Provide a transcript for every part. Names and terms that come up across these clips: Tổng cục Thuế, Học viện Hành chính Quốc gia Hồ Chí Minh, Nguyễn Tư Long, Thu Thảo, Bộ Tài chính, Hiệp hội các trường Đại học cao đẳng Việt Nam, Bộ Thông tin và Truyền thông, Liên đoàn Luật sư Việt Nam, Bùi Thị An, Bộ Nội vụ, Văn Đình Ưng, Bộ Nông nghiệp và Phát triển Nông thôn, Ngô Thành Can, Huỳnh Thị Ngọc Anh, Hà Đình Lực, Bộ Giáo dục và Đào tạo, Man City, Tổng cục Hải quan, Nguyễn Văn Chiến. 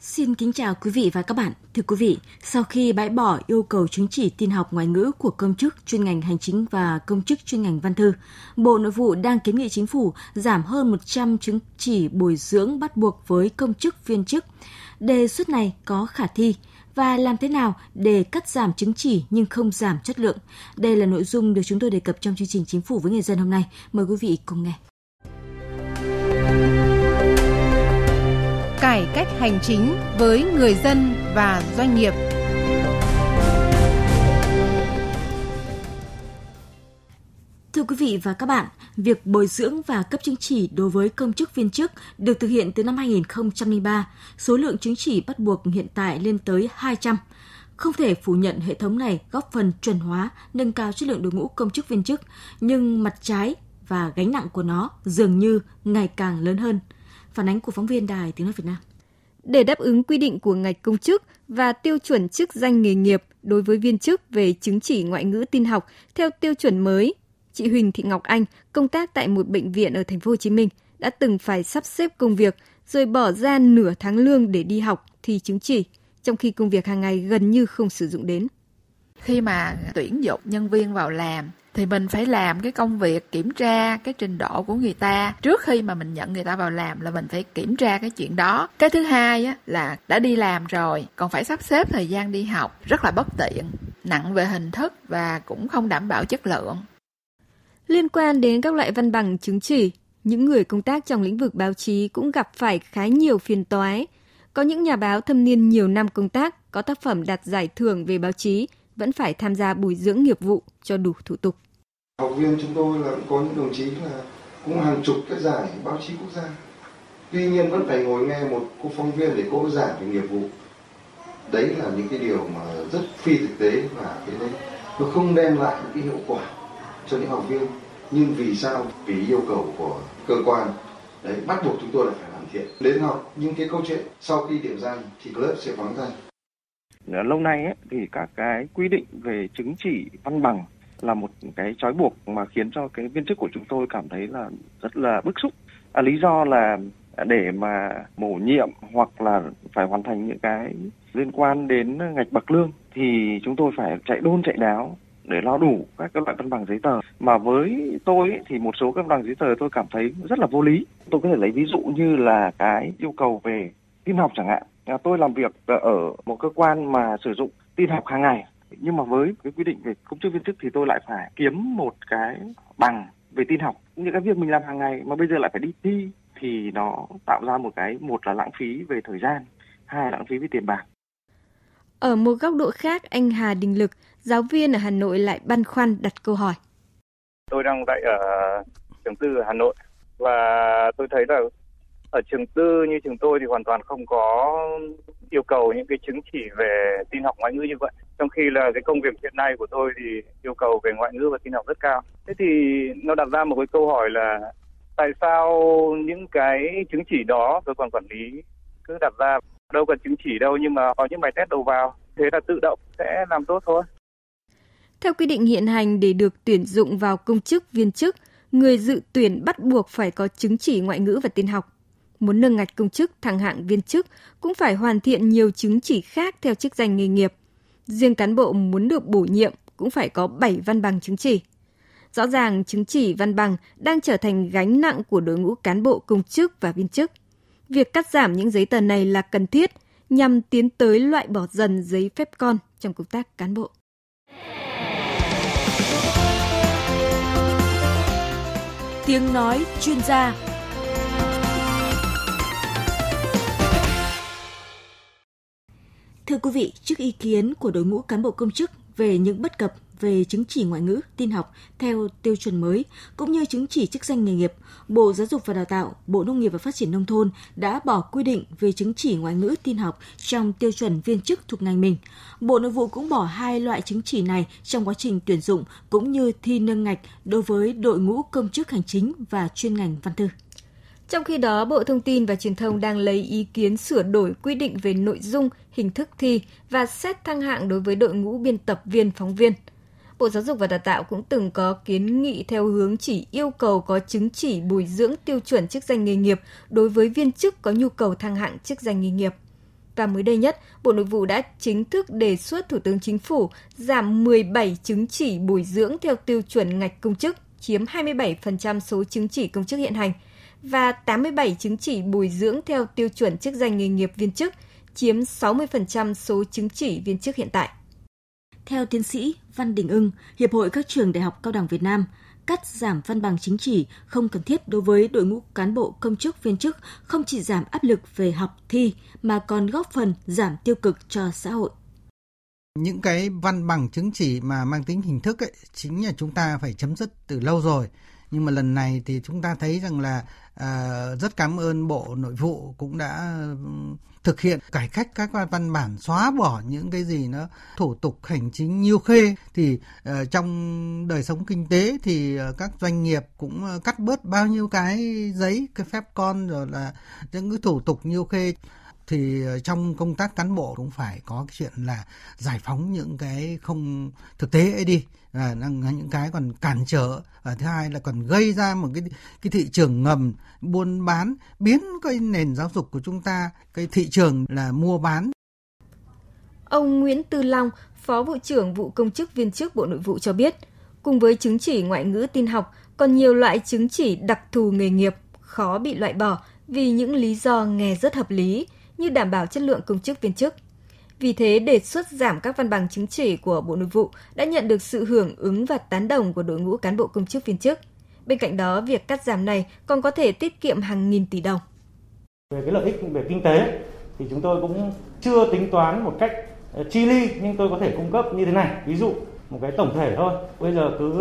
Xin kính chào quý vị và các bạn. Thưa quý vị, sau khi bãi bỏ yêu cầu chứng chỉ tin học ngoại ngữ của công chức chuyên ngành hành chính và công chức chuyên ngành văn thư, Bộ Nội vụ đang kiến nghị chính phủ giảm hơn 100 chứng chỉ bồi dưỡng bắt buộc với công chức viên chức. Đề xuất này có khả thi và làm thế nào để cắt giảm chứng chỉ nhưng không giảm chất lượng? Đây là nội dung được chúng tôi đề cập trong chương trình Chính phủ với người dân hôm nay. Mời quý vị cùng nghe. Cải cách hành chính với người dân và doanh nghiệp. Thưa quý vị và các bạn, việc bồi dưỡng và cấp chứng chỉ đối với công chức viên chức được thực hiện từ năm 2003. Số lượng chứng chỉ bắt buộc hiện tại lên tới 200. Không thể phủ nhận hệ thống này góp phần chuẩn hóa, nâng cao chất lượng đội ngũ công chức viên chức, nhưng mặt trái và gánh nặng của nó dường như ngày càng lớn hơn. Phản ánh của phóng viên Đài Tiếng nói Việt Nam. Để đáp ứng quy định của ngạch công chức và tiêu chuẩn chức danh nghề nghiệp đối với viên chức về chứng chỉ ngoại ngữ tin học theo tiêu chuẩn mới, chị Huỳnh Thị Ngọc Anh, công tác tại một bệnh viện ở Thành phố Hồ Chí Minh, đã từng phải sắp xếp công việc rồi bỏ ra nửa tháng lương để đi học thi chứng chỉ, trong khi công việc hàng ngày gần như không sử dụng đến. Khi mà tuyển dụng nhân viên vào làm thì mình phải làm cái công việc kiểm tra cái trình độ của người ta. Trước khi mà mình nhận người ta vào làm là mình phải kiểm tra cái chuyện đó. Cái thứ hai á, là đã đi làm rồi còn phải sắp xếp thời gian đi học, rất là bất tiện, nặng về hình thức và cũng không đảm bảo chất lượng. Liên quan đến các loại văn bằng chứng chỉ, những người công tác trong lĩnh vực báo chí cũng gặp phải khá nhiều phiền toái. Có những nhà báo thâm niên nhiều năm công tác, có tác phẩm đạt giải thưởng về báo chí, vẫn phải tham gia bồi dưỡng nghiệp vụ cho đủ thủ tục. Học viên chúng tôi là có những đồng chí là cũng hàng chục cái giải báo chí quốc gia. Tuy nhiên vẫn phải ngồi nghe một cô phóng viên để cô giảng về nghiệp vụ. Đấy là những cái điều mà rất phi thực tế và cái đấy nó không đem lại những cái hiệu quả cho những học viên. Nhưng vì sao? Vì yêu cầu của cơ quan đấy bắt buộc chúng tôi là phải hoàn thiện. Đến học những cái câu chuyện sau khi điểm danh thì lớp sẽ vắng danh. Lâu nay ấy, thì các cái quy định về chứng chỉ văn bằng là một cái trói buộc mà khiến cho cái viên chức của chúng tôi cảm thấy là rất là bức xúc. Lý do là để mà bổ nhiệm hoặc là phải hoàn thành những cái liên quan đến ngạch bậc lương thì chúng tôi phải chạy đôn chạy đáo để lo đủ các cái loại văn bằng giấy tờ. Mà với tôi ấy, thì một số các văn bằng giấy tờ tôi cảm thấy rất là vô lý. Tôi có thể lấy ví dụ như là cái yêu cầu về tin học chẳng hạn. Tôi làm việc ở một cơ quan mà sử dụng tin học hàng ngày, nhưng mà với cái quy định về công chức viên chức thì tôi lại phải kiếm một cái bằng về tin học. Những cái việc mình làm hàng ngày mà bây giờ lại phải đi thi thì nó tạo ra một là lãng phí về thời gian, hai là lãng phí về tiền bạc. Ở một góc độ khác, anh Hà Đình Lực, giáo viên ở Hà Nội lại băn khoăn đặt câu hỏi. Tôi đang dạy ở trường tư ở Hà Nội và tôi thấy là ở trường tư như trường tôi thì hoàn toàn không có yêu cầu những cái chứng chỉ về tin học ngoại ngữ như vậy. Trong khi là cái công việc hiện nay của tôi thì yêu cầu về ngoại ngữ và tin học rất cao. Thế thì nó đặt ra một cái câu hỏi là tại sao những cái chứng chỉ đó cơ quan quản lý cứ đặt ra đâu cần chứng chỉ đâu nhưng mà có những bài test đầu vào. Thế là tự động sẽ làm tốt thôi. Theo quy định hiện hành, để được tuyển dụng vào công chức viên chức, người dự tuyển bắt buộc phải có chứng chỉ ngoại ngữ và tin học. Muốn nâng ngạch công chức thăng hạng viên chức cũng phải hoàn thiện nhiều chứng chỉ khác theo chức danh nghề nghiệp. Riêng cán bộ muốn được bổ nhiệm cũng phải có 7 văn bằng chứng chỉ. Rõ ràng chứng chỉ văn bằng đang trở thành gánh nặng của đội ngũ cán bộ công chức và viên chức. Việc cắt giảm những giấy tờ này là cần thiết nhằm tiến tới loại bỏ dần giấy phép con trong công tác cán bộ. Tiếng nói chuyên gia. Thưa quý vị, trước ý kiến của đội ngũ cán bộ công chức về những bất cập về chứng chỉ ngoại ngữ, tin học theo tiêu chuẩn mới, cũng như chứng chỉ chức danh nghề nghiệp, Bộ Giáo dục và Đào tạo, Bộ Nông nghiệp và Phát triển Nông thôn đã bỏ quy định về chứng chỉ ngoại ngữ, tin học trong tiêu chuẩn viên chức thuộc ngành mình. Bộ Nội vụ cũng bỏ hai loại chứng chỉ này trong quá trình tuyển dụng cũng như thi nâng ngạch đối với đội ngũ công chức hành chính và chuyên ngành văn thư. Trong khi đó, Bộ Thông tin và Truyền thông đang lấy ý kiến sửa đổi quy định về nội dung, hình thức thi và xét thăng hạng đối với đội ngũ biên tập viên, phóng viên. Bộ Giáo dục và Đào tạo cũng từng có kiến nghị theo hướng chỉ yêu cầu có chứng chỉ bồi dưỡng tiêu chuẩn chức danh nghề nghiệp đối với viên chức có nhu cầu thăng hạng chức danh nghề nghiệp. Và mới đây nhất, Bộ Nội vụ đã chính thức đề xuất Thủ tướng Chính phủ giảm 17 chứng chỉ bồi dưỡng theo tiêu chuẩn ngạch công chức, chiếm 27% số chứng chỉ công chức hiện hành, và 87 chứng chỉ bồi dưỡng theo tiêu chuẩn chức danh nghề nghiệp viên chức, chiếm 60% số chứng chỉ viên chức hiện tại. Theo tiến sĩ Văn Đình Ưng, Hiệp hội các trường Đại học cao đẳng Việt Nam, cắt giảm văn bằng chứng chỉ không cần thiết đối với đội ngũ cán bộ công chức viên chức không chỉ giảm áp lực về học thi mà còn góp phần giảm tiêu cực cho xã hội. Những cái văn bằng chứng chỉ mà mang tính hình thức ấy, chính là chúng ta phải chấm dứt từ lâu rồi. Nhưng mà lần này thì chúng ta thấy rằng là rất cảm ơn Bộ Nội vụ cũng đã thực hiện cải cách các văn bản, xóa bỏ những cái gì nó thủ tục hành chính nhiêu khê. Thì trong đời sống kinh tế thì các doanh nghiệp cũng cắt bớt bao nhiêu cái giấy, cái phép con rồi là những cái thủ tục nhiêu khê. Thì trong công tác cán bộ cũng phải có cái chuyện là giải phóng những cái không thực tế ấy đi, là những cái còn cản trở, và thứ hai là còn gây ra một cái thị trường ngầm buôn bán, biến cái nền giáo dục của chúng ta cái thị trường là mua bán. Ông Nguyễn Tư Long, Phó Vụ trưởng Vụ Công chức Viên chức Bộ Nội vụ cho biết, cùng với chứng chỉ ngoại ngữ tin học, còn nhiều loại chứng chỉ đặc thù nghề nghiệp khó bị loại bỏ vì những lý do nghe rất hợp lý, như đảm bảo chất lượng công chức viên chức. Vì thế, đề xuất giảm các văn bằng chứng chỉ của Bộ Nội vụ đã nhận được sự hưởng ứng và tán đồng của đội ngũ cán bộ công chức viên chức. Bên cạnh đó, việc cắt giảm này còn có thể tiết kiệm hàng nghìn tỷ đồng. Về cái lợi ích về kinh tế thì chúng tôi cũng chưa tính toán một cách chi li, nhưng tôi có thể cung cấp như thế này. Ví dụ một cái tổng thể thôi. Bây giờ cứ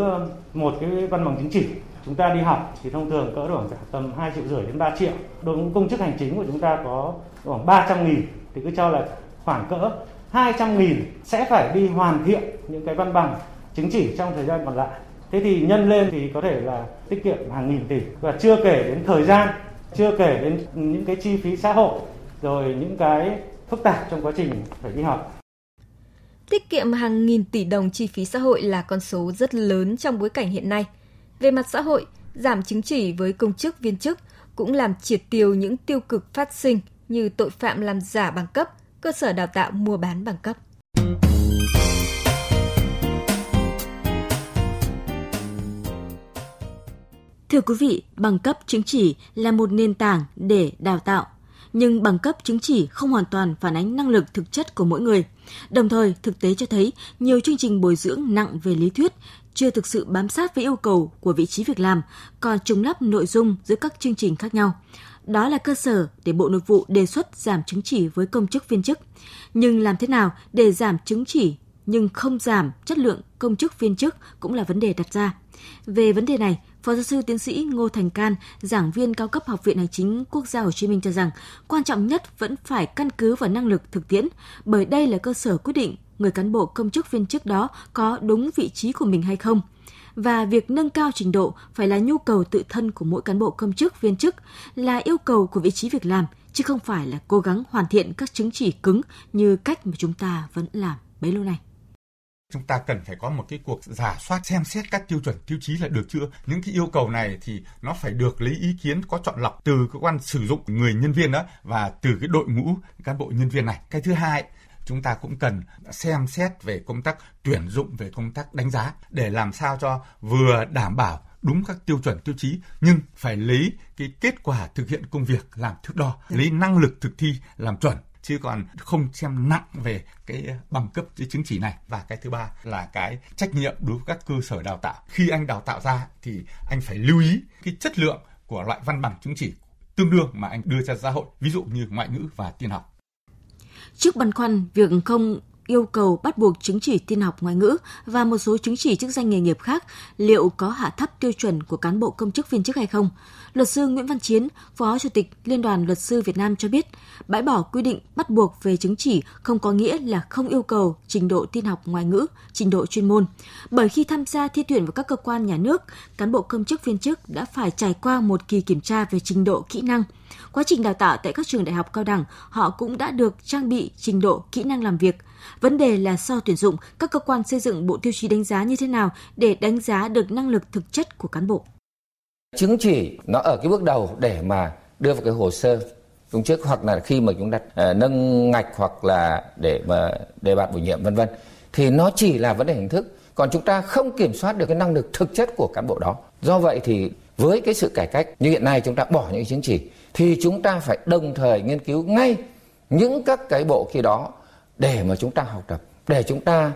một cái văn bằng chứng chỉ, chúng ta đi học thì thông thường cỡ khoảng tầm 2,5 triệu đến 3 triệu. Đội ngũ công chức hành chính của chúng ta có khoảng 300.000, thì cứ cho là khoảng cỡ 200.000 sẽ phải đi hoàn thiện những cái văn bằng chứng chỉ trong thời gian còn lại. Thế thì nhân lên thì có thể là tiết kiệm hàng nghìn tỷ, và chưa kể đến thời gian, chưa kể đến những cái chi phí xã hội, rồi những cái phức tạp trong quá trình phải đi học. Tiết kiệm hàng nghìn tỷ đồng chi phí xã hội là con số rất lớn trong bối cảnh hiện nay. Về mặt xã hội, giảm chứng chỉ với công chức viên chức cũng làm triệt tiêu những tiêu cực phát sinh như tội phạm làm giả bằng cấp, cơ sở đào tạo mua bán bằng cấp. Thưa quý vị, bằng cấp chứng chỉ là một nền tảng để đào tạo, nhưng bằng cấp chứng chỉ không hoàn toàn phản ánh năng lực thực chất của mỗi người. Đồng thời, thực tế cho thấy nhiều chương trình bồi dưỡng nặng về lý thuyết, chưa thực sự bám sát với yêu cầu của vị trí việc làm, còn trùng lắp nội dung giữa các chương trình khác nhau. Đó là cơ sở để Bộ Nội vụ đề xuất giảm chứng chỉ với công chức viên chức. Nhưng làm thế nào để giảm chứng chỉ nhưng không giảm chất lượng công chức viên chức cũng là vấn đề đặt ra. Về vấn đề này, Phó giáo sư tiến sĩ Ngô Thành Can, giảng viên cao cấp Học viện Hành chính Quốc gia Hồ Chí Minh cho rằng quan trọng nhất vẫn phải căn cứ vào năng lực thực tiễn, bởi đây là cơ sở quyết định người cán bộ công chức viên chức đó có đúng vị trí của mình hay không. Và việc nâng cao trình độ phải là nhu cầu tự thân của mỗi cán bộ công chức viên chức, là yêu cầu của vị trí việc làm, chứ không phải là cố gắng hoàn thiện các chứng chỉ cứng như cách mà chúng ta vẫn làm bấy lâu nay. Chúng ta cần phải có một cái cuộc rà soát, xem xét các tiêu chuẩn tiêu chí là được chưa. Những cái yêu cầu này thì nó phải được lấy ý kiến có chọn lọc từ cơ quan sử dụng người nhân viên đó và từ cái đội ngũ cán bộ nhân viên này. Cái thứ hai, chúng ta cũng cần xem xét về công tác tuyển dụng, về công tác đánh giá để làm sao cho vừa đảm bảo đúng các tiêu chuẩn tiêu chí, nhưng phải lấy cái kết quả thực hiện công việc làm thước đo, lấy năng lực thực thi làm chuẩn, chứ còn không xem nặng về cái bằng cấp, cái chứng chỉ này. Và cái thứ ba là cái trách nhiệm đối với các cơ sở đào tạo. Khi anh đào tạo ra thì anh phải lưu ý cái chất lượng của loại văn bằng chứng chỉ tương đương mà anh đưa ra xã hội, ví dụ như ngoại ngữ và tin học. Trước băn khoăn việc không yêu cầu bắt buộc chứng chỉ tin học ngoại ngữ và một số chứng chỉ chức danh nghề nghiệp khác liệu có hạ thấp tiêu chuẩn của cán bộ công chức viên chức hay không? Luật sư Nguyễn Văn Chiến, Phó Chủ tịch Liên đoàn Luật sư Việt Nam cho biết, bãi bỏ quy định bắt buộc về chứng chỉ không có nghĩa là không yêu cầu trình độ tin học ngoại ngữ, trình độ chuyên môn. Bởi khi tham gia thi tuyển vào các cơ quan nhà nước, cán bộ công chức viên chức đã phải trải qua một kỳ kiểm tra về trình độ kỹ năng. Quá trình đào tạo tại các trường đại học cao đẳng, họ cũng đã được trang bị trình độ kỹ năng làm việc. Vấn đề là sau tuyển dụng, các cơ quan xây dựng bộ tiêu chí đánh giá như thế nào để đánh giá được năng lực thực chất của cán bộ. Chứng chỉ nó ở cái bước đầu để mà đưa vào cái hồ sơ công chức, hoặc là khi mà chúng ta nâng ngạch, hoặc là để mà đề bạt bổ nhiệm v.v. thì nó chỉ là vấn đề hình thức, còn chúng ta không kiểm soát được cái năng lực thực chất của cán bộ đó. Do vậy thì với cái sự cải cách như hiện nay, chúng ta bỏ những chứng chỉ thì chúng ta phải đồng thời nghiên cứu ngay những các cái bộ khi đó để mà chúng ta học tập, để chúng ta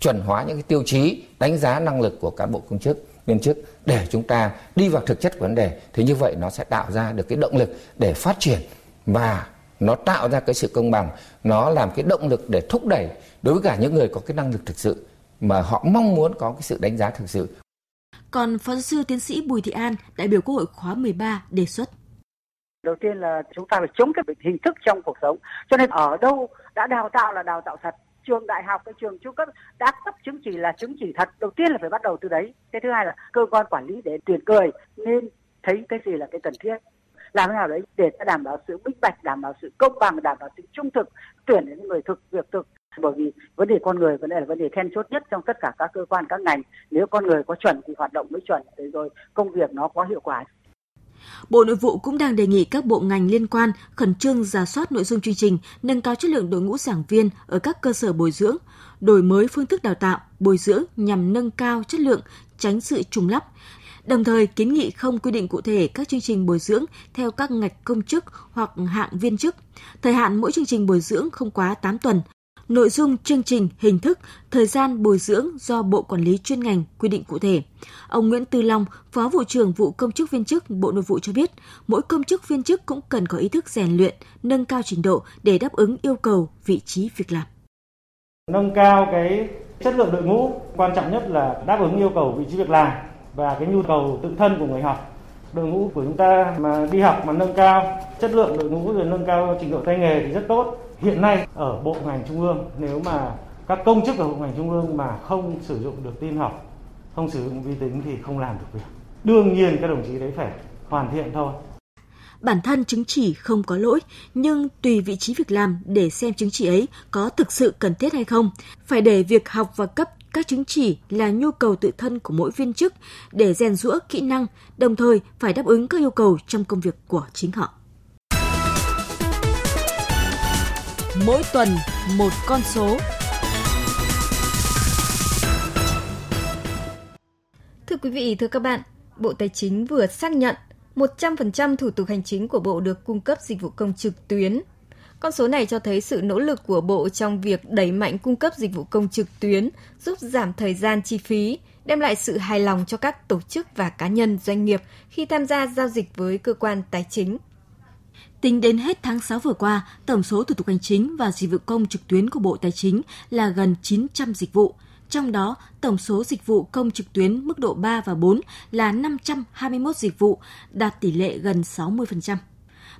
chuẩn hóa những cái tiêu chí đánh giá năng lực của cán bộ công chức viên chức để chúng ta đi vào thực chất của vấn đề. Thì như vậy nó sẽ tạo ra được cái động lực để phát triển, và nó tạo ra cái sự công bằng, nó làm cái động lực để thúc đẩy đối với cả những người có cái năng lực thực sự mà họ mong muốn có cái sự đánh giá thực sự. Còn Phó sư tiến sĩ Bùi Thị An, đại biểu Quốc hội khóa 13 đề xuất. Đầu tiên là chúng ta phải chống cái hình thức trong cuộc sống. Cho nên ở đâu đã đào tạo là đào tạo thật. Trường đại học, cái trường trung cấp đã cấp chứng chỉ là chứng chỉ thật. Đầu tiên là phải bắt đầu từ đấy. Cái thứ hai là cơ quan quản lý để tuyển người nên thấy cái gì là cái cần thiết. Làm thế nào đấy để đảm bảo sự minh bạch, đảm bảo sự công bằng, đảm bảo sự trung thực, tuyển những người thực, việc thực. Bởi vì vấn đề con người, vấn đề là vấn đề then chốt nhất trong tất cả các cơ quan, các ngành. Nếu con người có chuẩn thì hoạt động mới chuẩn, rồi công việc nó có hiệu quả. Bộ Nội vụ cũng đang đề nghị các bộ ngành liên quan khẩn trương rà soát nội dung chương trình, nâng cao chất lượng đội ngũ giảng viên ở các cơ sở bồi dưỡng, đổi mới phương thức đào tạo, bồi dưỡng nhằm nâng cao chất lượng, tránh sự trùng lắp. Đồng thời, kiến nghị không quy định cụ thể các chương trình bồi dưỡng theo các ngạch công chức hoặc hạng viên chức. Thời hạn mỗi chương trình bồi dưỡng không quá 8 tuần. Nội dung chương trình, hình thức, thời gian bồi dưỡng do Bộ Quản lý chuyên ngành quy định cụ thể. Ông Nguyễn Tư Long, Phó Vụ trưởng Vụ Công chức viên chức Bộ Nội vụ cho biết, mỗi công chức viên chức cũng cần có ý thức rèn luyện, nâng cao trình độ để đáp ứng yêu cầu vị trí việc làm. Nâng cao cái chất lượng đội ngũ, quan trọng nhất là đáp ứng yêu cầu vị trí việc làm và cái nhu cầu tự thân của người học. Đội ngũ của chúng ta mà đi học mà nâng cao chất lượng đội ngũ rồi nâng cao trình độ tay nghề thì rất tốt. Hiện nay ở bộ ngành trung ương, nếu mà các công chức ở bộ ngành trung ương mà không sử dụng được tin học, không sử dụng vi tính thì không làm được việc. Đương nhiên các đồng chí đấy phải hoàn thiện thôi. Bản thân chứng chỉ không có lỗi, nhưng tùy vị trí việc làm để xem chứng chỉ ấy có thực sự cần thiết hay không. Phải để việc học và cấp các chứng chỉ là nhu cầu tự thân của mỗi viên chức để rèn giũa kỹ năng, đồng thời phải đáp ứng các yêu cầu trong công việc của chính họ. Mỗi tuần một con số. Thưa quý vị, thưa các bạn, Bộ Tài chính vừa xác nhận 100% thủ tục hành chính của Bộ được cung cấp dịch vụ công trực tuyến. Con số này cho thấy sự nỗ lực của Bộ trong việc đẩy mạnh cung cấp dịch vụ công trực tuyến, giúp giảm thời gian chi phí, đem lại sự hài lòng cho các tổ chức và cá nhân doanh nghiệp khi tham gia giao dịch với cơ quan tài chính. Tính đến hết tháng 6 vừa qua, tổng số thủ tục hành chính và dịch vụ công trực tuyến của Bộ Tài chính là gần 900 dịch vụ. Trong đó, tổng số dịch vụ công trực tuyến mức độ 3 và 4 là 521 dịch vụ, đạt tỷ lệ gần 60%.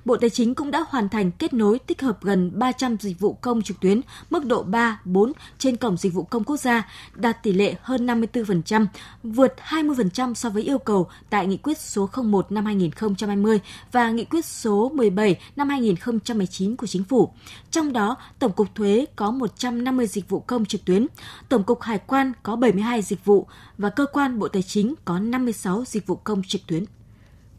Bộ Tài chính cũng đã hoàn thành kết nối tích hợp gần 300 dịch vụ công trực tuyến mức độ 3, 4 trên Cổng Dịch vụ Công Quốc gia, đạt tỷ lệ hơn 54%, vượt 20% so với yêu cầu tại Nghị quyết số 01 năm 2020 và Nghị quyết số 17 năm 2019 của Chính phủ. Trong đó, Tổng cục Thuế có 150 dịch vụ công trực tuyến, Tổng cục Hải quan có 72 dịch vụ và cơ quan Bộ Tài chính có 56 dịch vụ công trực tuyến.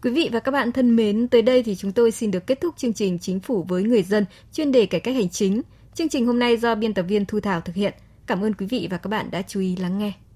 Quý vị và các bạn thân mến, tới đây thì chúng tôi xin được kết thúc chương trình Chính phủ với người dân chuyên đề cải cách hành chính. Chương trình hôm nay do biên tập viên Thu Thảo thực hiện. Cảm ơn quý vị và các bạn đã chú ý lắng nghe.